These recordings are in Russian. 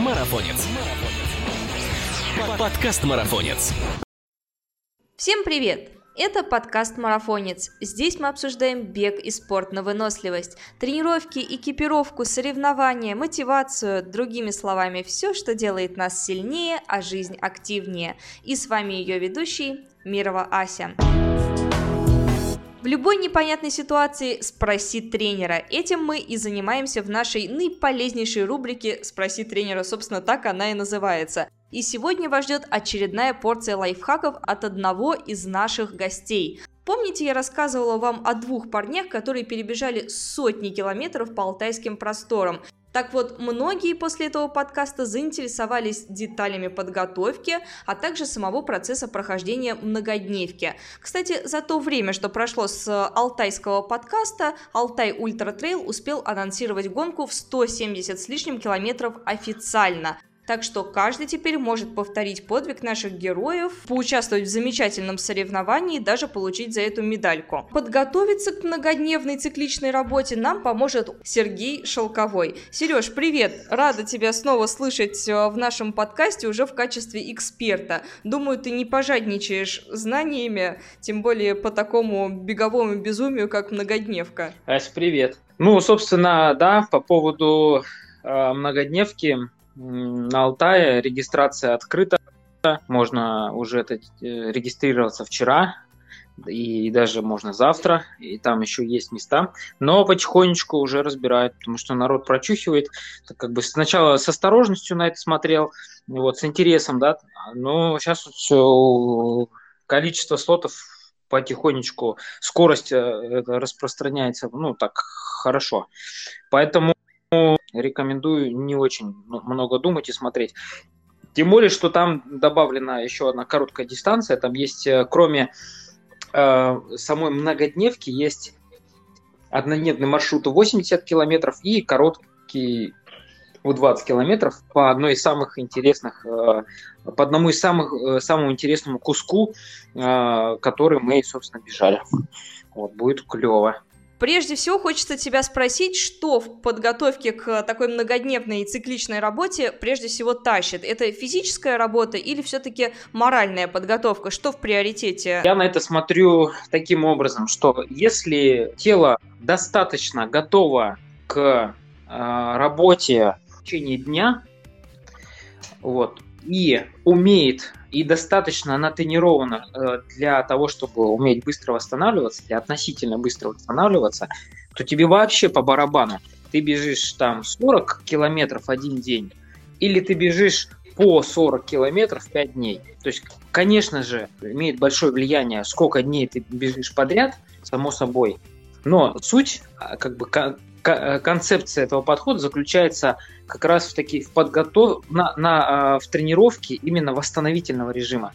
Марафонец. Подкаст Марафонец. Всем привет! Это подкаст «Марафонец». Здесь мы обсуждаем бег и спорт на выносливость, тренировки, экипировку, соревнования, мотивацию, другими словами, все, что делает нас сильнее, а жизнь активнее. И с вами ее ведущий Мирова Ася. В любой непонятной ситуации «Спроси тренера». Этим мы и занимаемся в нашей наиполезнейшей рубрике «Спроси тренера». Собственно, так она и называется. И сегодня вас ждет очередная порция лайфхаков от одного из наших гостей. Помните, я рассказывала вам о двух парнях, которые перебежали сотни километров по алтайским просторам? Так вот, многие после этого подкаста заинтересовались деталями подготовки, а также самого процесса прохождения многодневки. Кстати, за то время, что прошло с алтайского подкаста, Altai Ultra Trail успел анонсировать гонку в 170 с лишним километров официально. Так что каждый теперь может повторить подвиг наших героев, поучаствовать в замечательном соревновании и даже получить за эту медальку. Подготовиться к многодневной цикличной работе нам поможет Сергей Шелковой. Сереж, привет! Рада тебя снова слышать в нашем подкасте уже в качестве эксперта. Думаю, ты не пожадничаешь знаниями, тем более по такому беговому безумию, как многодневка. Ась, привет! Ну, собственно, да, по поводу многодневки. На Алтае регистрация открыта, можно уже регистрироваться вчера и даже можно завтра, и там еще есть места, но потихонечку уже разбирают, потому что народ прочухивает, так как бы сначала с осторожностью на это смотрел, вот, с интересом, да, но сейчас все, количество слотов потихонечку, скорость распространяется, ну, так хорошо, поэтому рекомендую не очень много думать и смотреть. Тем более, что там добавлена еще одна короткая дистанция. Там есть, кроме самой многодневки, есть однодневный маршрут в 80 километров и короткий в 20 километров по одной из самых интересных, по одному из самому интересному куску, который мы, собственно, бежали. Вот, будет клево. Прежде всего, хочется тебя спросить, что в подготовке к такой многодневной и цикличной работе прежде всего тащит? Это физическая работа или все-таки моральная подготовка? Что в приоритете? Я на это смотрю таким образом, что если тело достаточно готово к работе в течение дня, вот, и умеет, и достаточно натренирована для того, чтобы уметь быстро восстанавливаться, или относительно быстро восстанавливаться, то тебе вообще по барабану. Ты бежишь там 40 километров один день, или ты бежишь по 40 километров 5 дней. То есть, конечно же, имеет большое влияние, сколько дней ты бежишь подряд, само собой. Но суть, как бы, концепция этого подхода заключается как раз в тренировке именно восстановительного режима,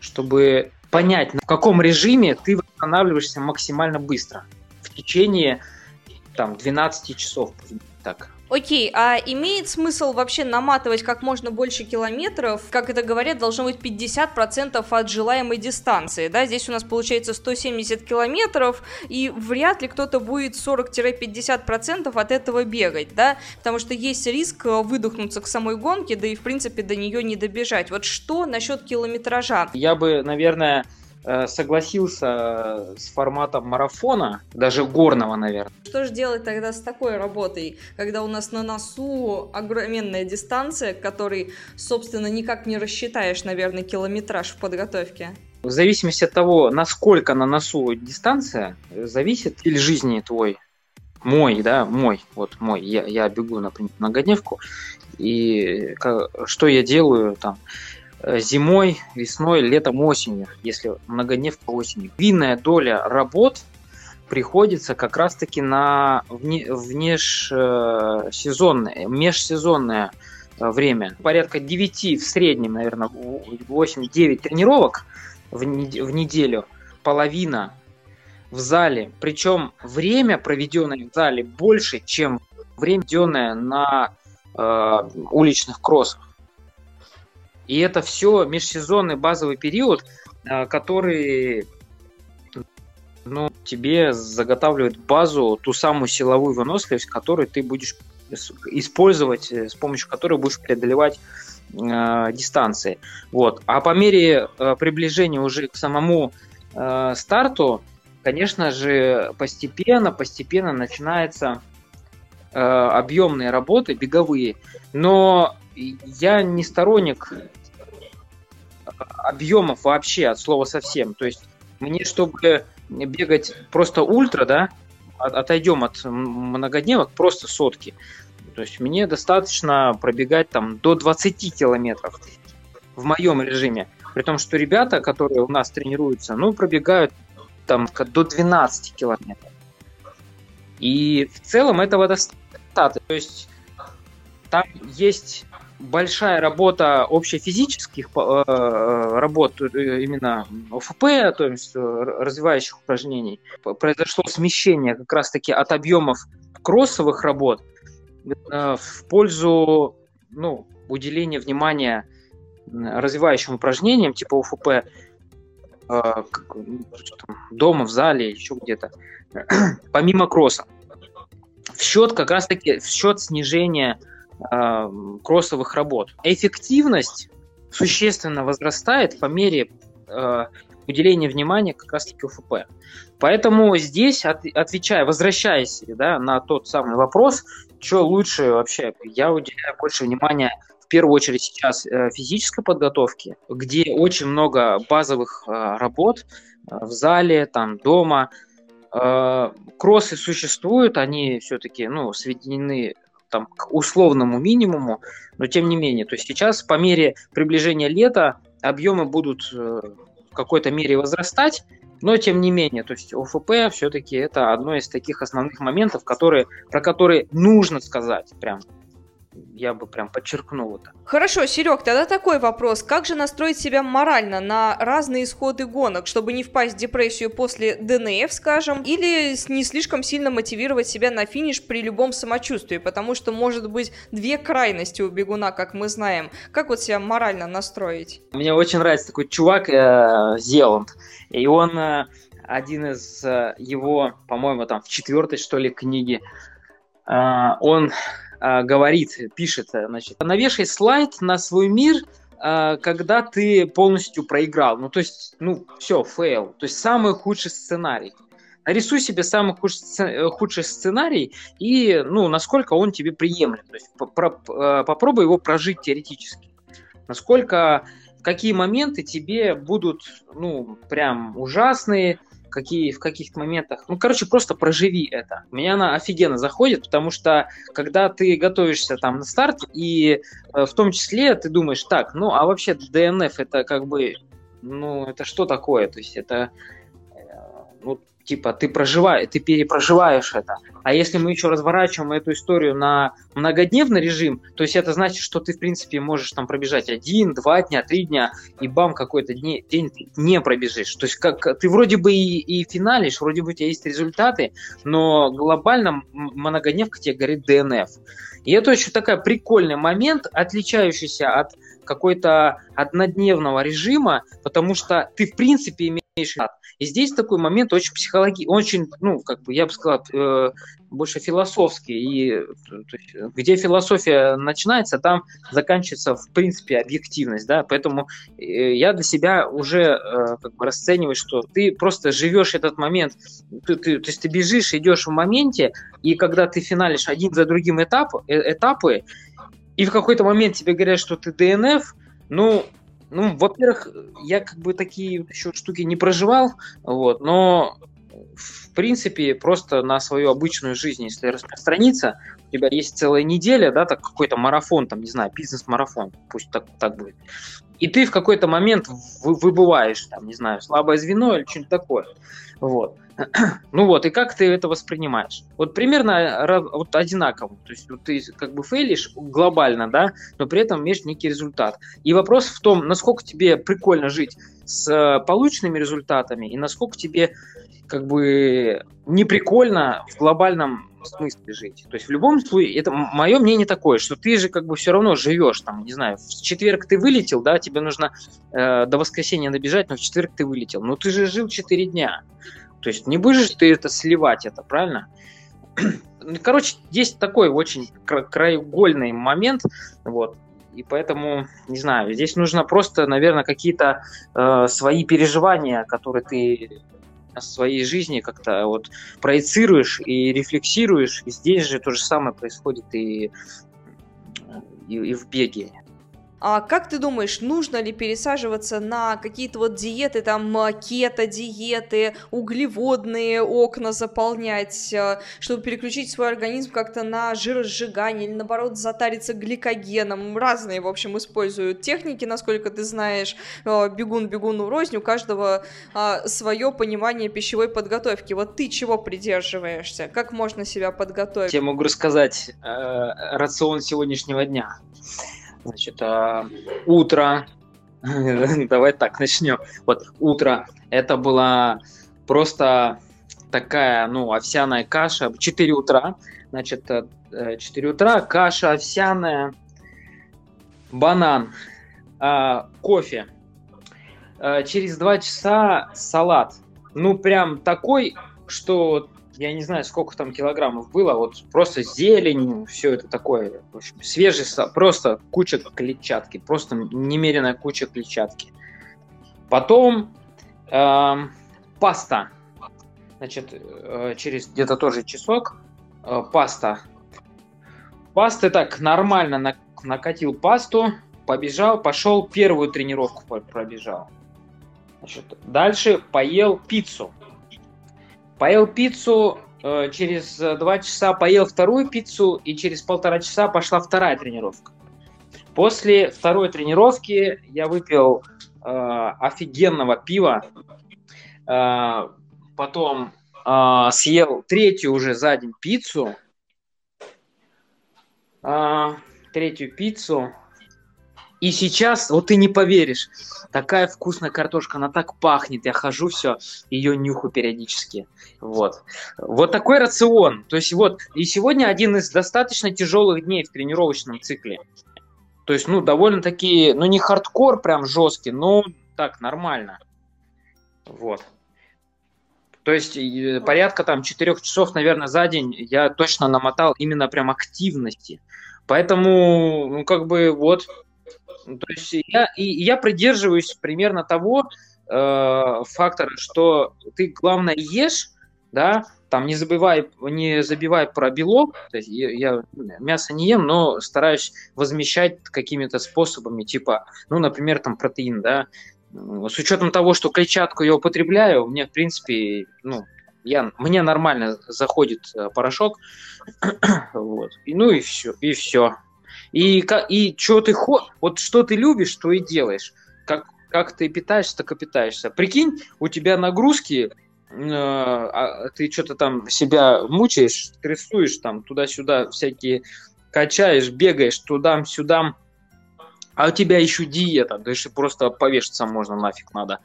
чтобы понять, в каком режиме ты восстанавливаешься максимально быстро в течение там 12 часов, так. Окей, а имеет смысл вообще наматывать как можно больше километров? Как это говорят, должно быть 50% от желаемой дистанции, да? Здесь у нас получается 170 километров, и вряд ли кто-то будет 40-50% от этого бегать, да? Потому что есть риск выдохнуться к самой гонке, да и, в принципе, до нее не добежать. Вот что насчет километража? Я бы, наверное, согласился с форматом марафона, даже горного, наверное. Что же делать тогда с такой работой, когда у нас на носу огроменная дистанция, которой, собственно, никак не рассчитаешь, наверное, километраж в подготовке? В зависимости от того, насколько на носу дистанция, зависит стиль жизни твой. Мой. Я бегу, например, многодневку, и что я делаю там? Зимой, весной, летом, осенью, если многодневка осенью. Винная доля работ приходится как раз-таки на межсезонное время. Порядка 9 в среднем, наверное, 8-9 тренировок в неделю, половина в зале. Причем время, проведенное в зале, больше, чем время, проведенное на уличных кроссах. И это все межсезонный базовый период, который, тебе заготавливает базу, ту самую силовую выносливость, которую ты будешь использовать, с помощью которой будешь преодолевать дистанции. Вот. А по мере приближения уже к самому старту, конечно же, постепенно начинаются объемные работы, беговые. Но я не сторонник объемов вообще, от слова совсем. То есть мне, чтобы бегать просто ультра, да, отойдем от многодневок, просто сотки. То есть мне достаточно пробегать там до 20 километров в моем режиме. При том, что ребята, которые у нас тренируются, ну, пробегают там до 12 километров. И в целом этого достаточно. То есть там есть большая работа общефизических работ, именно ОФП, то есть развивающих упражнений. Произошло смещение как раз-таки от объемов кроссовых работ в пользу, ну, уделения внимания развивающим упражнениям типа ОФП дома, в зале, еще где-то, помимо кросса. В счет как раз-таки, в счет снижения кроссовых работ. Эффективность существенно возрастает по мере уделения внимания как раз-таки ОФП. Поэтому здесь, возвращаясь, да, на тот самый вопрос, что лучше вообще, я уделяю больше внимания в первую очередь сейчас физической подготовке, где очень много базовых работ в зале, там, дома. Кроссы существуют, они все-таки, ну, сведены там к условному минимуму, но тем не менее. То есть сейчас по мере приближения лета объемы будут в какой-то мере возрастать, но тем не менее. То есть ОФП все-таки это одно из таких основных моментов, про которые нужно сказать. Прям я бы прям подчеркнул это. Хорошо, Серег, тогда такой вопрос. Как же настроить себя морально на разные исходы гонок, чтобы не впасть в депрессию после ДНФ, скажем, или не слишком сильно мотивировать себя на финиш при любом самочувствии, потому что может быть две крайности у бегуна, как мы знаем. Как вот себя морально настроить? Мне очень нравится такой чувак Зеланд, и он один из его, по-моему, там в 4-й, что ли, книге, он говорит, пишет, значит, навешай слайд на свой мир, когда ты полностью проиграл. Ну, то есть, ну, все, фейл. То есть, самый худший сценарий. Нарисуй себе самый худший сценарий и, ну, насколько он тебе приемлем. То есть, попробуй его прожить теоретически. Насколько, какие моменты тебе будут, ну, прям ужасные, в каких-то моментах. Ну, короче, просто проживи это. Меня она офигенно заходит, потому что, когда ты готовишься там на старт, и в том числе ты думаешь, так, ну, а вообще ДНФ это как бы, ну, это что такое? То есть это, ну, типа, ты перепроживаешь это. А если мы еще разворачиваем эту историю на многодневный режим, то есть это значит, что ты, в принципе, можешь там пробежать 1, 2 дня, 3 дня, и бам, какой-то день ты не пробежишь. То есть как ты вроде бы и финалишь, вроде бы у тебя есть результаты, но глобально многодневка тебе горит ДНФ. И это очень такой прикольный момент, отличающийся от какой-то однодневного режима, потому что ты, в принципе, имеешь... И здесь такой момент очень психологический, очень, ну, как бы, я бы сказал, больше философский. И то есть, где философия начинается, там заканчивается, в принципе, объективность, да. Поэтому я для себя уже как бы расцениваю, что ты просто живешь этот момент, то есть ты бежишь, идешь в моменте, и когда ты финалишь один за другим этапы, и в какой-то момент тебе говорят, что ты ДНФ, ну, во-первых, я как бы такие еще штуки не проживал, вот, но в принципе просто на свою обычную жизнь, если распространиться, у тебя есть целая неделя, да, так какой-то марафон, там, не знаю, бизнес-марафон, пусть так будет, и ты в какой-то момент выбываешь, там, не знаю, слабое звено или что-нибудь такое, вот. Ну вот, и как ты это воспринимаешь? Вот примерно вот одинаково. То есть вот ты как бы фейлишь глобально, да, но при этом имеешь некий результат. И вопрос в том, насколько тебе прикольно жить с полученными результатами и насколько тебе как бы не прикольно в глобальном смысле жить. То есть в любом случае, это мое мнение такое, что ты же как бы все равно живешь, там, не знаю, в четверг ты вылетел, да, тебе нужно до воскресенья добежать, но в четверг ты вылетел. Но ты же жил 4 дня. То есть не будешь ты это сливать, правильно? Короче, есть такой очень краеугольный момент, вот. И поэтому, не знаю, здесь нужно просто, наверное, какие-то свои переживания, которые ты в своей жизни как-то вот проецируешь и рефлексируешь. И здесь же то же самое происходит и в беге. А как ты думаешь, нужно ли пересаживаться на какие-то вот диеты, там, кето-диеты, углеводные окна заполнять, чтобы переключить свой организм как-то на жиросжигание или, наоборот, затариться гликогеном? Разные, в общем, используют техники, насколько ты знаешь, бегун бегуну рознь, у каждого свое понимание пищевой подготовки. Вот ты чего придерживаешься? Как можно себя подготовить? Я могу рассказать рацион сегодняшнего дня. Значит, утро, давай так, начнем. Вот утро, это была просто такая, ну, овсяная каша, 4 утра, значит, 4 утра, каша овсяная, банан, кофе, через 2 часа салат, ну, прям такой, что... Я не знаю, сколько там килограммов было, вот просто зелень, все это такое, в общем, свежий, просто куча клетчатки, просто немеренная куча клетчатки. Потом паста, значит, через где-то тоже часок паста. Пасты так нормально накатил пасту, побежал, пошел первую тренировку пробежал. Значит, дальше поел пиццу. Поел пиццу, через 2 часа поел вторую пиццу, и через 1,5 часа пошла вторая тренировка. После второй тренировки я выпил офигенного пива, потом съел третью уже за день пиццу, И сейчас, вот ты не поверишь, такая вкусная картошка, она так пахнет, я хожу все, ее нюхаю периодически, вот. Вот такой рацион, то есть вот, и сегодня один из достаточно тяжелых дней в тренировочном цикле, то есть, ну, довольно-таки, ну, не хардкор прям жесткий, но так, нормально, вот. То есть порядка там 4 часов, наверное, за день я точно намотал именно прям активности, поэтому, ну, как бы, вот... То есть я придерживаюсь примерно того фактора, что ты, главное, ешь, да, там не забивай про белок, то есть я мясо не ем, но стараюсь возмещать какими-то способами, типа, ну, например, там протеин, да, с учетом того, что клетчатку я употребляю, мне, в принципе, ну, мне нормально заходит порошок, вот, и, ну, и все, и все. И что ты вот что ты любишь, то и делаешь. Как ты питаешься, так и питаешься. Прикинь, у тебя нагрузки, ты что-то там себя мучаешь, стрессуешь там туда-сюда, всякие качаешь, бегаешь туда-сюда, а у тебя еще диета, то есть просто повешаться можно нафиг надо.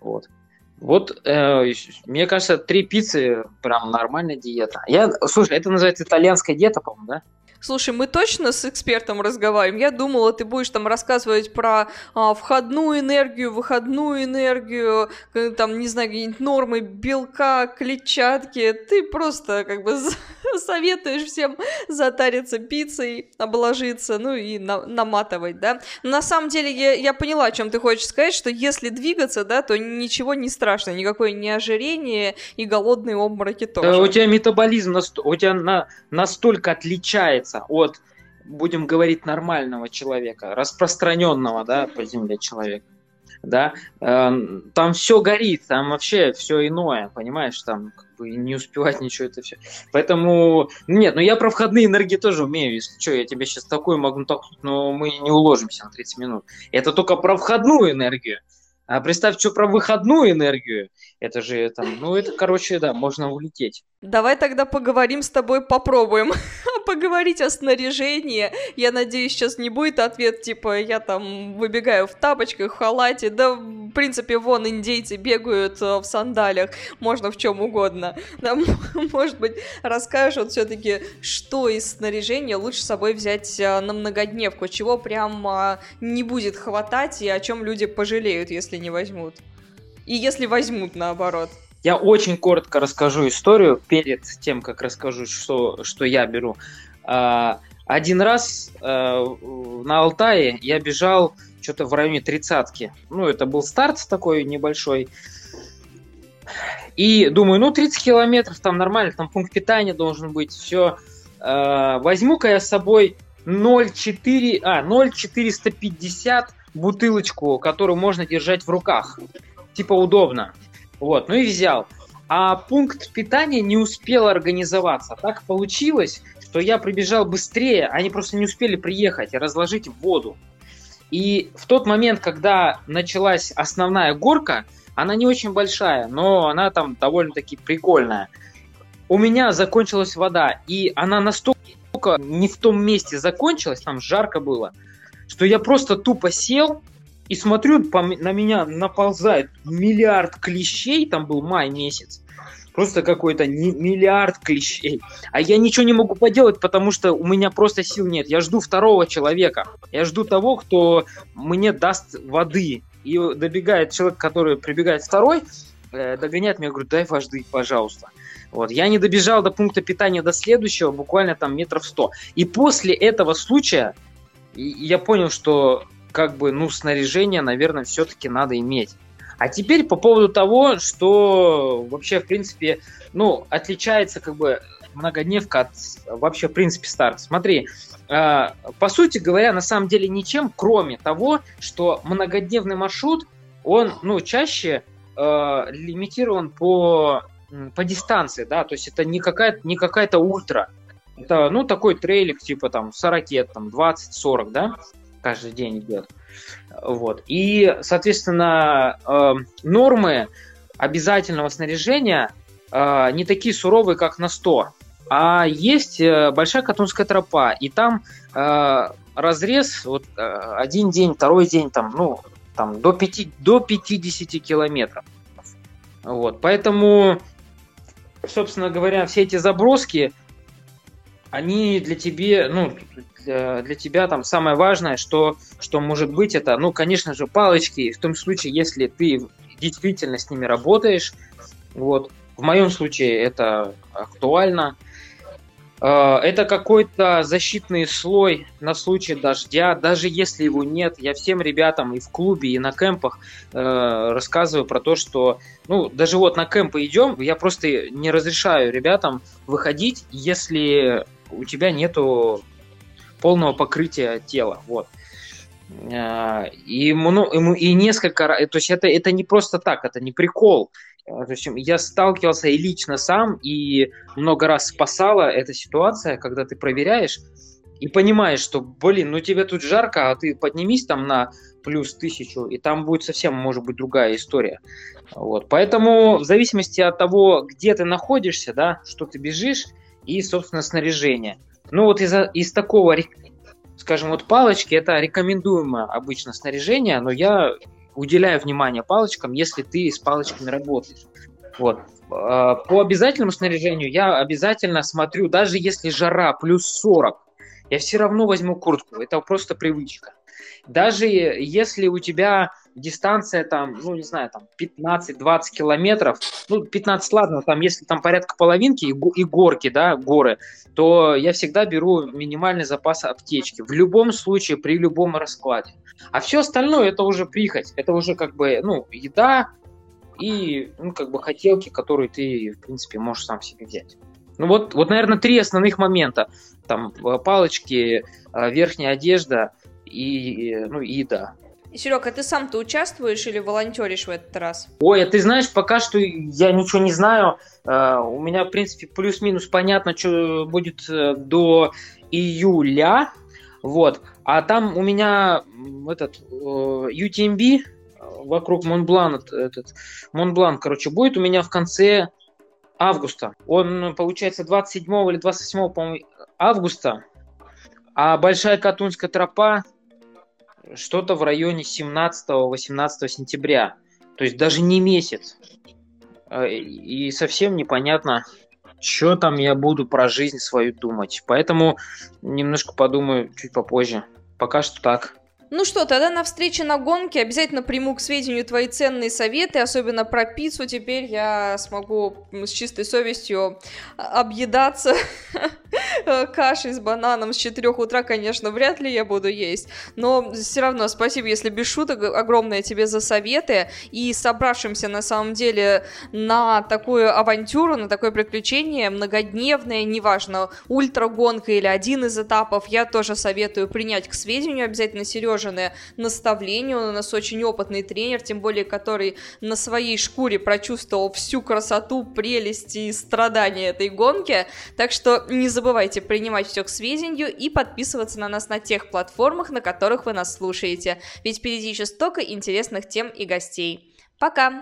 Вот. Вот, мне кажется, 3 пиццы прям нормальная диета. Слушай, это называется итальянская диета, по-моему, да? Слушай, мы точно с экспертом разговариваем? Я думала, ты будешь там рассказывать про входную энергию, выходную энергию, там, не знаю, какие-нибудь нормы белка, клетчатки. Ты просто как бы советуешь всем затариться пиццей, обложиться, ну и наматывать, да? На самом деле я поняла, о чем ты хочешь сказать, что если двигаться, да, то ничего не страшно, никакое не ожирение и голодные обмороки тоже. Да, у тебя метаболизм настолько отличается от, будем говорить, нормального человека, распространенного, да, по земле человека, да, там все горит, там вообще все иное, понимаешь, там как бы не успевать ничего, это все. Поэтому, нет, ну я про входные энергии тоже умею, если что, я тебе сейчас такую могу толкнуть, но мы не уложимся на 30 минут. Это только про входную энергию. А представь, что про выходную энергию, это же там, ну это, короче, да, можно улететь. Давай тогда поговорим с тобой, попробуем поговорить о снаряжении. Я надеюсь, сейчас не будет ответ, типа, я там выбегаю в тапочках, в халате, да, в принципе, вон индейцы бегают в сандалиях, можно в чем угодно. Да, может быть, расскажешь вот все-таки, что из снаряжения лучше с собой взять на многодневку, чего прям не будет хватать и о чем люди пожалеют, если не возьмут. И если возьмут, наоборот. Я очень коротко расскажу историю перед тем, как расскажу, что я беру. Один раз на Алтае я бежал что-то в районе 30-ки. Ну, это был старт такой небольшой. И думаю, 30 километров, там нормально, там пункт питания должен быть, все. Возьму-ка я с собой 0,450 бутылочку, которую можно держать в руках. Типа удобно. Вот, ну и взял. А пункт питания не успел организоваться. Так получилось, что я прибежал быстрее, они просто не успели приехать и разложить воду. И в тот момент, когда началась основная горка, она не очень большая, но она там довольно-таки прикольная. У меня закончилась вода, и она настолько не в том месте закончилась, там жарко было, что я просто тупо сел и смотрю, на меня наползает миллиард клещей, там был май месяц, просто какой-то миллиард клещей. А я ничего не могу поделать, потому что у меня просто сил нет. Я жду второго человека. Я жду того, кто мне даст воды. И добегает человек, который прибегает второй, догоняет меня, говорит, дай воды, пожалуйста. Вот. Я не добежал до пункта питания до следующего, буквально там 100 метров. И после этого случая я понял, что снаряжение, наверное, все-таки надо иметь. А теперь по поводу того, что вообще, в принципе, отличается многодневка от вообще, в принципе, старта. Смотри, по сути говоря, на самом деле ничем, кроме того, что многодневный маршрут, он, чаще лимитирован по дистанции, да, то есть это не какая-то ультра. Это, такой трейлик, типа, 40, 20-40, да, каждый день идет. Вот. И, соответственно, нормы обязательного снаряжения не такие суровые, как на 100. А есть Большая Катунская тропа, и там разрез один день, второй день, до 50 километров. Вот. Поэтому, собственно говоря, все эти заброски, они для тебя там самое важное, что может быть, это, конечно же, палочки, в том случае, если ты действительно с ними работаешь. Вот. В моем случае это актуально. Это какой-то защитный слой на случай дождя, даже если его нет. Я всем ребятам и в клубе, и на кемпах рассказываю про то, что даже на кемпы идем, я просто не разрешаю ребятам выходить, если у тебя нету полного покрытия тела. Вот. И несколько раз, то есть это не просто так, это не прикол. То есть я сталкивался и лично сам, и много раз спасала эта ситуация, когда ты проверяешь и понимаешь, что, тебе тут жарко, а ты поднимись там на +1000, и там будет совсем, может быть, другая история. Вот. Поэтому в зависимости от того, где ты находишься, да, что ты бежишь, и, собственно, снаряжение. Из такого, скажем, палочки, это рекомендуемое обычно снаряжение, но я уделяю внимание палочкам, если ты с палочками работаешь. Вот. По обязательному снаряжению я обязательно смотрю, даже если жара +40, я все равно возьму куртку, это просто привычка. Даже если у тебя дистанция 15-20 километров, 15, ладно, если порядка половинки и горки, да, горы, то я всегда беру минимальный запас аптечки, в любом случае, при любом раскладе. А все остальное это уже прихоть, это уже еда и хотелки, которые ты, в принципе, можешь сам себе взять. Наверное, 3 основных момента, палочки, верхняя одежда и еда. Серег, а ты сам-то участвуешь или волонтеришь в этот раз? Ой, а ты знаешь, пока что я ничего не знаю. У меня, в принципе, плюс-минус понятно, что будет до июля. Вот. А там у меня UTMB вокруг Монблан, будет у меня в конце августа. Он, получается, 27 или 28, по-моему, августа. А Большая Катунская тропа что-то в районе 17-18 сентября. То есть даже не месяц. И совсем непонятно, что там я буду про жизнь свою думать. Поэтому немножко подумаю чуть попозже. Пока что так. Ну что, тогда на встрече на гонке обязательно приму к сведению твои ценные советы, особенно про пиццу. Теперь я смогу с чистой совестью объедаться кашей с бананом с 4 утра, конечно, вряд ли я буду есть. Но все равно спасибо, если без шуток, огромное тебе за советы. И собравшимся, на самом деле, на такую авантюру, на такое приключение, многодневное, неважно, ультрагонка или один из этапов, я тоже советую принять к сведению обязательно Сережа наставление, он у нас очень опытный тренер, тем более, который на своей шкуре прочувствовал всю красоту, прелесть и страдания этой гонки, так что не забывайте принимать все к сведению и подписываться на нас на тех платформах, на которых вы нас слушаете, ведь впереди еще столько интересных тем и гостей. Пока!